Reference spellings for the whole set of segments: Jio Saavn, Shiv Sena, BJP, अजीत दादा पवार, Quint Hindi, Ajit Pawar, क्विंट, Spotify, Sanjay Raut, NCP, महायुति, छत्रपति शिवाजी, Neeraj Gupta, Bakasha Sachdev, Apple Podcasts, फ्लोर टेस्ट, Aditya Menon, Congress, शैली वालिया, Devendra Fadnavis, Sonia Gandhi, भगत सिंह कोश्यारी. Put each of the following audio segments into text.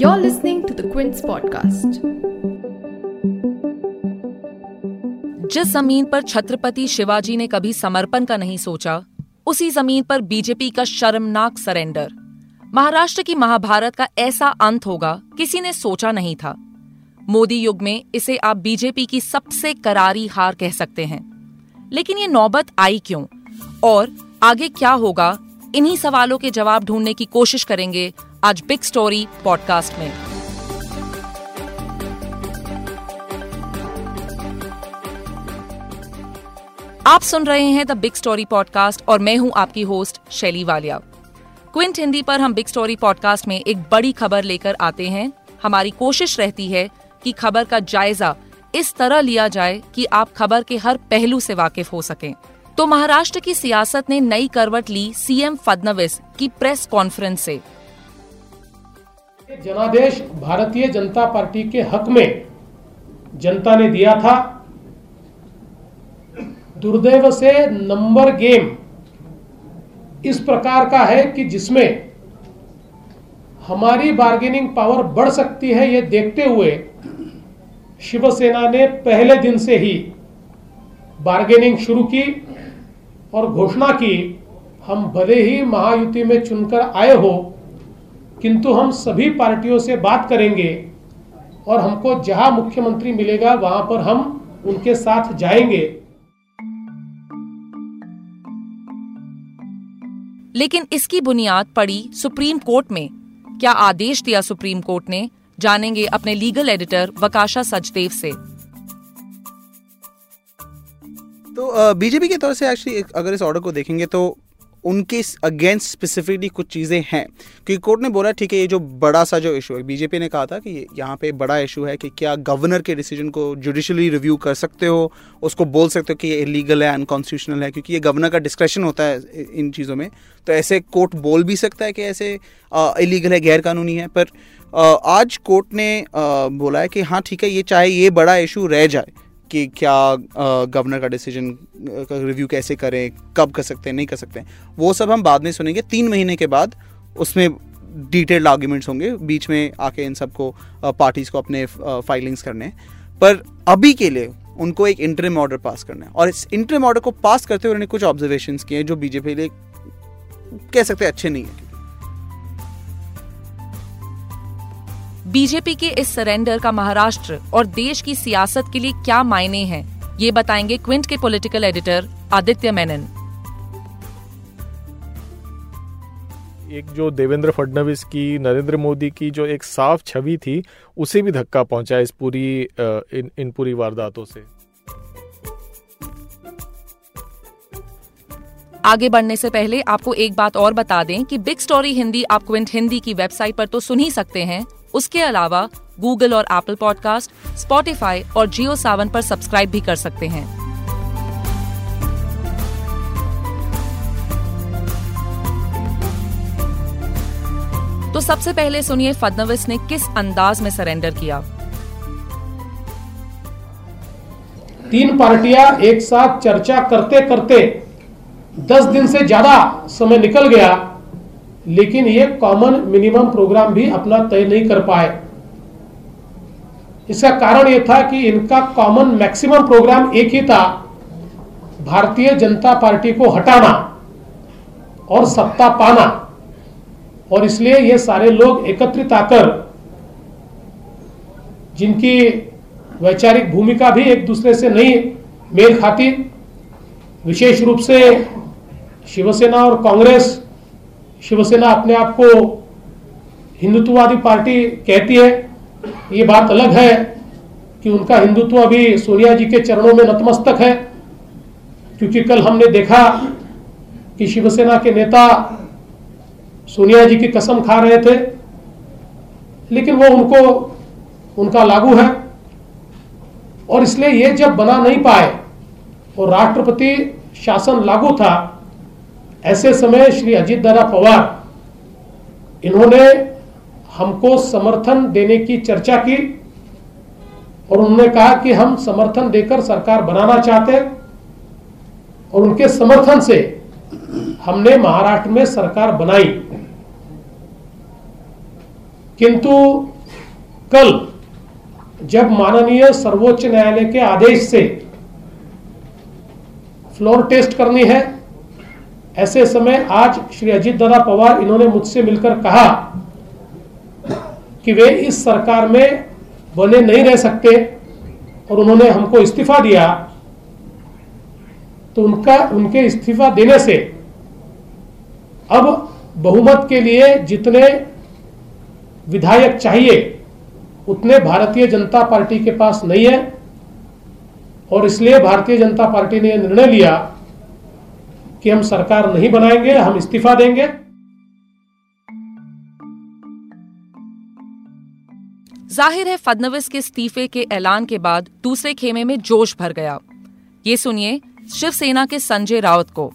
You're listening to the Quints podcast. जिस जमीन पर छत्रपति शिवाजी ने कभी समर्पण का नहीं सोचा, उसी जमीन पर बीजेपी का शर्मनाक सरेंडर। महाराष्ट्र की महाभारत का ऐसा अंत होगा किसी ने सोचा नहीं था। मोदी युग में इसे आप बीजेपी की सबसे करारी हार कह सकते हैं। लेकिन ये नौबत आई क्यों और आगे क्या होगा, इन्हीं सवालों के जवाब ढूंढने की कोशिश करेंगे आज बिग स्टोरी पॉडकास्ट में। आप सुन रहे हैं द बिग स्टोरी पॉडकास्ट और मैं हूं आपकी होस्ट शैली वालिया। क्विंट हिंदी पर हम बिग स्टोरी पॉडकास्ट में एक बड़ी खबर लेकर आते हैं। हमारी कोशिश रहती है कि खबर का जायजा इस तरह लिया जाए कि आप खबर के हर पहलू से वाकिफ हो सकें। तो महाराष्ट्र की सियासत ने नई करवट ली सीएम फडणवीस की प्रेस कॉन्फ्रेंस से। जनादेश भारतीय जनता पार्टी के हक में जनता ने दिया था। दुर्दैव से नंबर गेम इस प्रकार का है कि जिसमें हमारी बार्गेनिंग पावर बढ़ सकती है, ये देखते हुए शिवसेना ने पहले दिन से ही बार्गेनिंग शुरू की और घोषणा की, हम भले ही महायुति में चुनकर आए हो किंतु हम सभी पार्टियों से बात करेंगे और हमको जहां मुख्यमंत्री मिलेगा वहां पर हम उनके साथ जाएंगे। लेकिन इसकी बुनियाद पड़ी सुप्रीम कोर्ट में। क्या आदेश दिया सुप्रीम कोर्ट ने, जानेंगे अपने लीगल एडिटर बकाशा सचदेव से। तो बीजेपी के तौर से एक्चुअली अगर इस ऑर्डर को देखेंगे तो उनके अगेंस्ट स्पेसिफिकली कुछ चीज़ें हैं, क्योंकि कोर्ट ने बोला ठीक है, ये जो बड़ा सा जो इशू है, बीजेपी ने कहा था कि यहाँ पे बड़ा इशू है कि क्या गवर्नर के डिसीजन को जुडिशली रिव्यू कर सकते हो, उसको बोल सकते हो कि ये इलीगल है, अनकॉन्स्टिट्यूशनल है, क्योंकि ये गवर्नर का डिस्क्रेशन होता है इन चीज़ों में। तो ऐसे कोर्ट बोल भी सकता है कि ऐसे इलीगल है, गैरकानूनी है। पर आज कोर्ट ने बोला है कि हाँ ठीक है, ये चाहे ये बड़ा इशू रह जाए कि क्या गवर्नर का डिसीजन का रिव्यू कैसे करें, कब कर सकते हैं, नहीं कर सकते हैं, वो सब हम बाद में सुनेंगे। 3 महीने के बाद उसमें डिटेल्ड आर्ग्यूमेंट्स होंगे, बीच में आके इन सबको पार्टीज़ को अपने फाइलिंग्स करने हैं। पर अभी के लिए उनको एक इंटरिम ऑर्डर पास करना है और इस इंटरिम ऑर्डर को पास करते हुए उन्होंने कुछ ऑब्जर्वेशंस किए हैं जो बीजेपी के लिए कह सकते हैं अच्छे नहीं है। बीजेपी के इस सरेंडर का महाराष्ट्र और देश की सियासत के लिए क्या मायने हैं, ये बताएंगे क्विंट के पॉलिटिकल एडिटर आदित्य मेनन। एक जो देवेंद्र फडणवीस की, नरेंद्र मोदी की जो एक साफ छवि थी, उसे भी धक्का पहुंचा इस पूरी वारदातों से। आगे बढ़ने से पहले आपको एक बात और बता दें कि बिग स्टोरी हिंदी आप क्विंट हिंदी की वेबसाइट पर तो सुन ही सकते हैं, उसके अलावा गूगल और एप्पल पॉडकास्ट, स्पॉटिफाई और जियो सावन पर सब्सक्राइब भी कर सकते हैं। तो सबसे पहले सुनिए फडणवीस ने किस अंदाज में सरेंडर किया। 3 पार्टियां एक साथ चर्चा करते करते 10 दिन से ज्यादा समय निकल गया, लेकिन ये कॉमन मिनिमम प्रोग्राम भी अपना तय नहीं कर पाए। इसका कारण यह था कि इनका कॉमन मैक्सिमम प्रोग्राम एक ही था, भारतीय जनता पार्टी को हटाना और सत्ता पाना। और इसलिए ये सारे लोग एकत्रित आकर, जिनकी वैचारिक भूमिका भी एक दूसरे से नहीं मेल खाती, विशेष रूप से शिवसेना और कांग्रेस। शिवसेना अपने आप को हिंदुत्ववादी पार्टी कहती है, ये बात अलग है कि उनका हिंदुत्व अभी सोनिया जी के चरणों में नतमस्तक है, क्योंकि कल हमने देखा कि शिवसेना के नेता सोनिया जी की कसम खा रहे थे, लेकिन वो उनको उनका लागू है। और इसलिए ये जब बना नहीं पाए और राष्ट्रपति शासन लागू था, ऐसे समय श्री अजीत पवार इन्होंने हमको समर्थन देने की चर्चा की और उन्होंने कहा कि हम समर्थन देकर सरकार बनाना चाहते हैं। और उनके समर्थन से हमने महाराष्ट्र में सरकार बनाई किंतु कल जब माननीय सर्वोच्च न्यायालय के आदेश से फ्लोर टेस्ट करनी है, ऐसे समय आज श्री अजीत दादा पवार इन्होंने मुझसे मिलकर कहा कि वे इस सरकार में बने नहीं रह सकते और उन्होंने हमको इस्तीफा दिया। तो उनके इस्तीफा देने से अब बहुमत के लिए जितने विधायक चाहिए उतने भारतीय जनता पार्टी के पास नहीं है और इसलिए भारतीय जनता पार्टी ने निर्णय लिया कि हम सरकार नहीं बनाएंगे, हम इस्तीफा देंगे। जाहिर है फडणवीस के इस्तीफे के ऐलान के बाद दूसरे खेमे में जोश भर गया। ये सुनिए शिवसेना के संजय राउत को।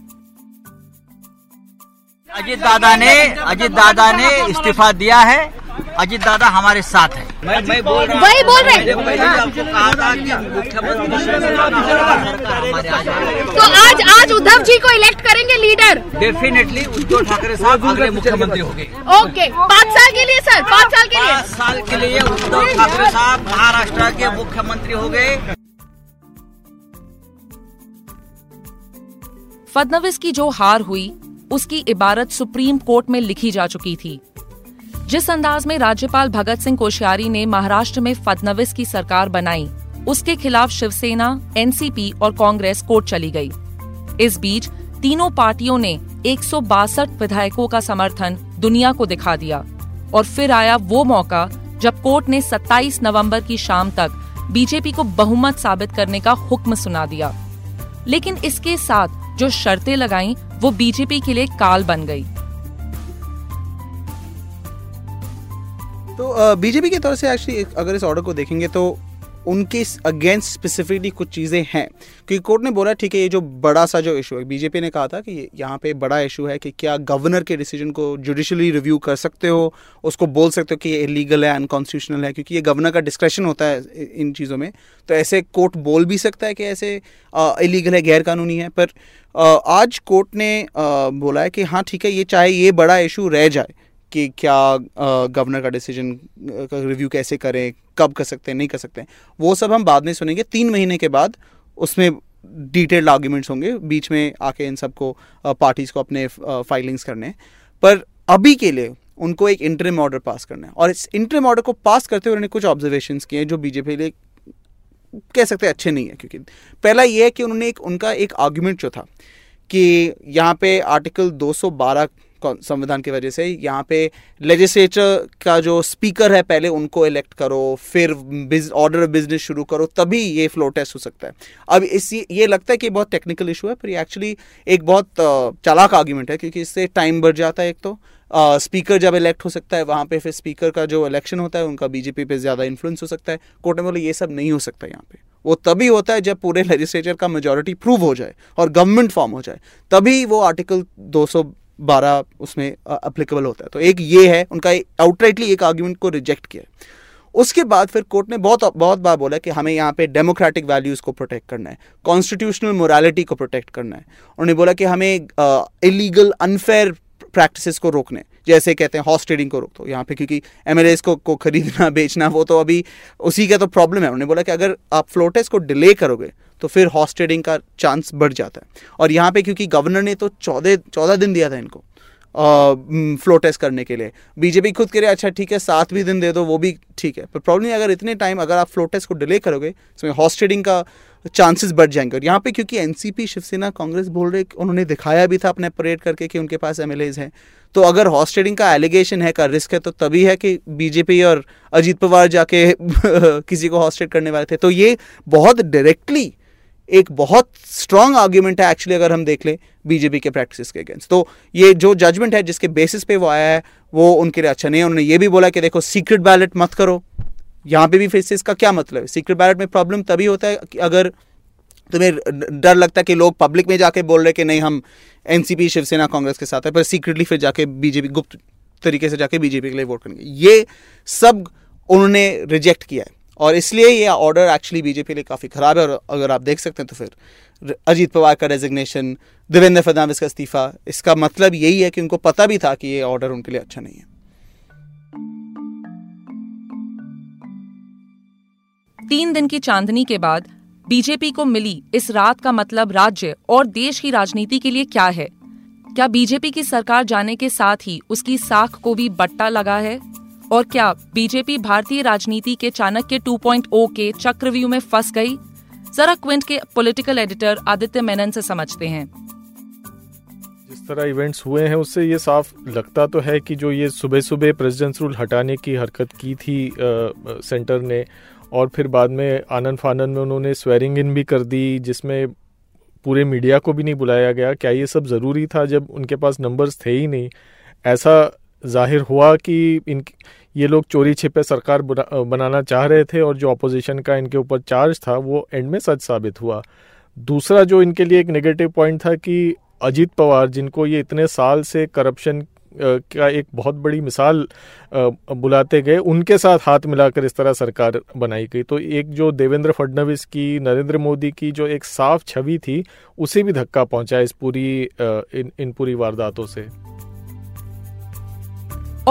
अजीत दादा ने इस्तीफा दिया है, अजीत दादा हमारे साथ है। वही बोल रहे तो आज उद्धव जी को इलेक्ट करेंगे लीडर। डेफिनेटली उद्धव ठाकरे साहब अगले मुख्यमंत्री होंगे। ओके, 5 साल के लिए सर, 5 साल के लिए। 5 साल के लिए उद्धव ठाकरे साहब महाराष्ट्र के मुख्यमंत्री हो गए। फडणवीस की जो हार हुई उसकी इबारत सुप्रीम कोर्ट में लिखी जा चुकी थी। जिस अंदाज में राज्यपाल भगत सिंह कोश्यारी ने महाराष्ट्र में फडणवीस की सरकार बनाई, उसके खिलाफ शिवसेना, एनसीपी और कांग्रेस कोर्ट चली गई। इस बीच तीनों पार्टियों ने 162 विधायकों का समर्थन दुनिया को दिखा दिया और फिर आया वो मौका जब कोर्ट ने 27 नवंबर की शाम तक बीजेपी को बहुमत साबित करने का हुक्म सुना दिया। लेकिन इसके साथ जो शर्तें लगाई वो बीजेपी के लिए काल बन गई। तो बीजेपी के तौर से एक्चुअली अगर इस ऑर्डर को देखेंगे तो उनके अगेंस्ट स्पेसिफिकली कुछ चीज़ें हैं, क्योंकि कोर्ट ने बोला ठीक है ये जो बड़ा सा जो इशू है, बीजेपी ने कहा था कि यहाँ पे बड़ा इशू है कि क्या गवर्नर के डिसीजन को जुडिशली रिव्यू कर सकते हो, उसको बोल सकते हो कि ये इलीगल है, अनकॉन्स्टिट्यूशनल है, क्योंकि ये गवर्नर का डिस्क्रेशन होता है इन चीज़ों में। तो ऐसे कोर्ट बोल भी सकता है कि ऐसे इलीगल है, गैरकानूनी है। पर आज कोर्ट ने बोला है कि हाँ ठीक है, ये चाहे ये बड़ा इशू रह जाए कि क्या गवर्नर का डिसीजन का रिव्यू कैसे करें, कब कर सकते हैं, नहीं कर सकते हैं, वो सब हम बाद में सुनेंगे। 3 महीने के बाद उसमें डिटेल्ड आर्ग्यूमेंट्स होंगे, बीच में आके इन सबको पार्टीज को अपने फाइलिंग्स करने हैं। पर अभी के लिए उनको एक इंटरिम ऑर्डर पास करना है और इस इंटरिम ऑर्डर को पास करते हुए उन्होंने कुछ ऑब्जर्वेशंस किए हैं जो बीजेपी के लिए कह सकते हैं अच्छे नहीं है। क्योंकि पहला ये है कि उन्होंने उनका एक आर्ग्यूमेंट जो था कि यहाँ पे आर्टिकल 212 संविधान की वजह से यहाँ पे लेजिस्लेचर का जो स्पीकर है पहले उनको इलेक्ट करो, फिर ऑर्डर ऑफ बिजनेस शुरू करो, तभी ये फ्लोर टेस्ट हो सकता है। अब ये लगता है कि बहुत टेक्निकल इशू है, पर ये एक्चुअली एक बहुत चालाक आर्ग्यूमेंट है क्योंकि इससे टाइम बढ़ जाता है। एक तो स्पीकर जब इलेक्ट हो सकता है वहाँ पे, फिर स्पीकर का जो इलेक्शन होता है उनका बीजेपी पे ज़्यादा इन्फ्लुएंस हो सकता है। कोर्ट में बोले ये सब नहीं हो सकता, यहाँ पे वो तभी होता है जब पूरे लेजिस्लेचर का मेजोरिटी प्रूव हो जाए और गवर्नमेंट फॉर्म हो जाए, तभी वो आर्टिकल 212 उसमें एप्लीकेबल होता है। तो एक ये है, उनका आउटराइटली एक आर्ग्यूमेंट को रिजेक्ट किया है। उसके बाद फिर कोर्ट ने बहुत बार बोला कि हमें यहाँ पे डेमोक्रेटिक वैल्यूज़ को प्रोटेक्ट करना है, कॉन्स्टिट्यूशनल मोरालिटी को प्रोटेक्ट करना है। उन्होंने बोला कि हमें इलीगल अनफेयर प्रैक्टिसेस को रोकने, जैसे कहते हैं हॉर्स ट्रेडिंग को रोक दो यहाँ पे, क्योंकि एमएलएस को खरीदना बेचना वो तो अभी उसी का तो प्रॉब्लम है। उन्होंने बोला कि अगर आप फ्लोर टेस्ट को डिले करोगे तो फिर हॉर्स ट्रेडिंग का चांस बढ़ जाता है। और यहाँ पे क्योंकि गवर्नर ने तो 14 दिन दिया था इनको फ्लोर टेस्ट करने के लिए, बीजेपी खुद कह रही है अच्छा ठीक है 7 भी दिन दे दो वो भी ठीक है, पर प्रॉब्लम अगर इतने टाइम अगर आप फ्लोर टेस्ट को डिले करोगे इसमें हॉर्स ट्रेडिंग का चांसेस बढ़ जाएंगे। और यहाँ पे क्योंकि एनसीपी, शिवसेना, कांग्रेस बोल रहे, उन्होंने दिखाया भी था अपने परेड करके कि उनके पास एमएलएज हैं। तो अगर हॉर्स ट्रेडिंग का एलिगेशन है, का रिस्क है, तो तभी है कि बीजेपी और अजीत पवार जाके किसी को हॉर्स ट्रेड करने वाले थे। तो ये बहुत डायरेक्टली एक बहुत स्ट्रांग आर्ग्यूमेंट है एक्चुअली अगर हम देख लें बीजेपी के प्रैक्टिसेस के अगेंस्ट। तो ये जो जजमेंट है जिसके बेसिस पे वो आया है वो उनके लिए अच्छा नहीं है। उन्होंने ये भी बोला कि देखो सीक्रेट बैलेट मत करो, यहाँ पे भी फिर से इसका क्या मतलब है। सीक्रेट बैलेट में प्रॉब्लम तभी होता है कि अगर तुम्हें डर लगता है कि लोग पब्लिक में जाके बोल रहे कि नहीं हम एनसीपी, शिवसेना, कांग्रेस के साथ है, पर सीक्रेटली फिर जाके बीजेपी, गुप्त तरीके से जाके बीजेपी के लिए वोट करेंगे। ये सब उन्होंने रिजेक्ट किया है और इसलिए ये ऑर्डर एक्चुअली बीजेपी के लिए काफ़ी ख़राब है। और अगर आप देख सकते हैं तो फिर अजीत पवार का रेजिग्नेशन, देवेंद्र फडणवीस का इस्तीफा, इसका मतलब यही है कि उनको पता भी था कि ये ऑर्डर उनके लिए अच्छा नहीं है। 3 दिन की चांदनी के बाद बीजेपी को मिली इस रात का मतलब राज्य और देश की राजनीति के लिए क्या है? क्या बीजेपी की सरकार जाने के साथ ही उसकी साख को भी बट्टा लगा है? और क्या बीजेपी भारतीय राजनीति के चाणक्य 2.0 के चक्रव्यूह में फंस गई? जरा क्विंट के पॉलिटिकल एडिटर आदित्य मेनन से समझते हैं। जिस तरह इवेंट्स हुए हैं उससे ये साफ लगता तो है कि जो ये सुबह सुबह प्रेसिडेंस रूल हटाने की हरकत की थी सेंटर ने और फिर बाद में आनन फानन में उन्होंने स्वेरिंग इन भी कर दी जिसमें पूरे मीडिया को भी नहीं बुलाया गया। क्या ये सब ज़रूरी था जब उनके पास नंबर्स थे ही नहीं? ऐसा जाहिर हुआ कि ये लोग चोरी छिपे सरकार बनाना चाह रहे थे और जो अपोजिशन का इनके ऊपर चार्ज था वो एंड में सच साबित हुआ। दूसरा जो इनके लिए एक नेगेटिव पॉइंट था कि अजीत पवार जिनको ये इतने साल से करप्शन का एक बहुत बड़ी मिसाल बुलाते गए, उनके साथ हाथ मिलाकर इस तरह सरकार बनाई गई। तो एक जो देवेंद्र फडणवीस की, नरेंद्र मोदी की जो एक साफ छवि थी उसे भी धक्का पहुंचा इस पूरी इन पूरी वारदातों से।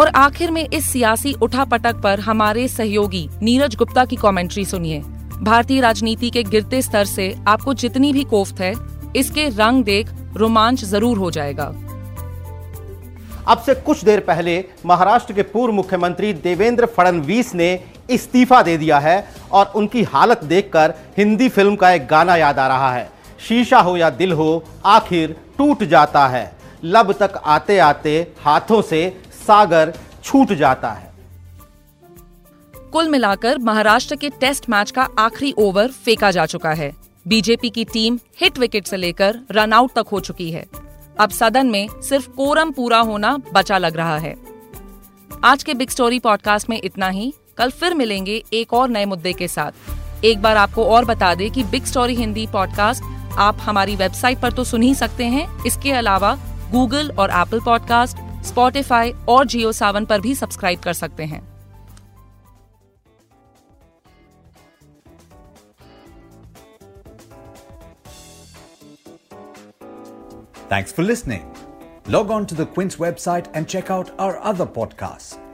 और आखिर में इस सियासी उठापटक पर हमारे सहयोगी नीरज गुप्ता की कमेंट्री सुनिए। भारतीय राजनीति के गिरते स्तर से आपको जितनी भी कोफ्त है, इसके रंग देख रोमांच जरूर हो जाएगा। अब से कुछ देर पहले महाराष्ट्र के पूर्व मुख्यमंत्री देवेंद्र फडणवीस ने इस्तीफा दे दिया है और उनकी हालत देखकर हिंदी फिल्म का एक गाना याद आ रहा है, शीशा हो या दिल हो आखिर टूट जाता है, लब तक आते आते हाथों से सागर छूट जाता है। कुल मिलाकर महाराष्ट्र के टेस्ट मैच का आखिरी ओवर फेंका जा चुका है। बीजेपी की टीम हिट विकेट से लेकर रनआउट तक हो चुकी है। अब सदन में सिर्फ कोरम पूरा होना बचा लग रहा है। आज के बिग स्टोरी पॉडकास्ट में इतना ही। कल फिर मिलेंगे एक और नए मुद्दे के साथ। एक बार आपको और बता दें कि बिग स्टोरी हिंदी पॉडकास्ट आप हमारी वेबसाइट पर तो सुन ही सकते हैं, इसके अलावा गूगल और एप्पल पॉडकास्ट, स्पॉटिफाई और जियो सावन पर भी सब्सक्राइब कर सकते हैं। Thanks for listening. Log on to the Quints website and check out our other podcasts.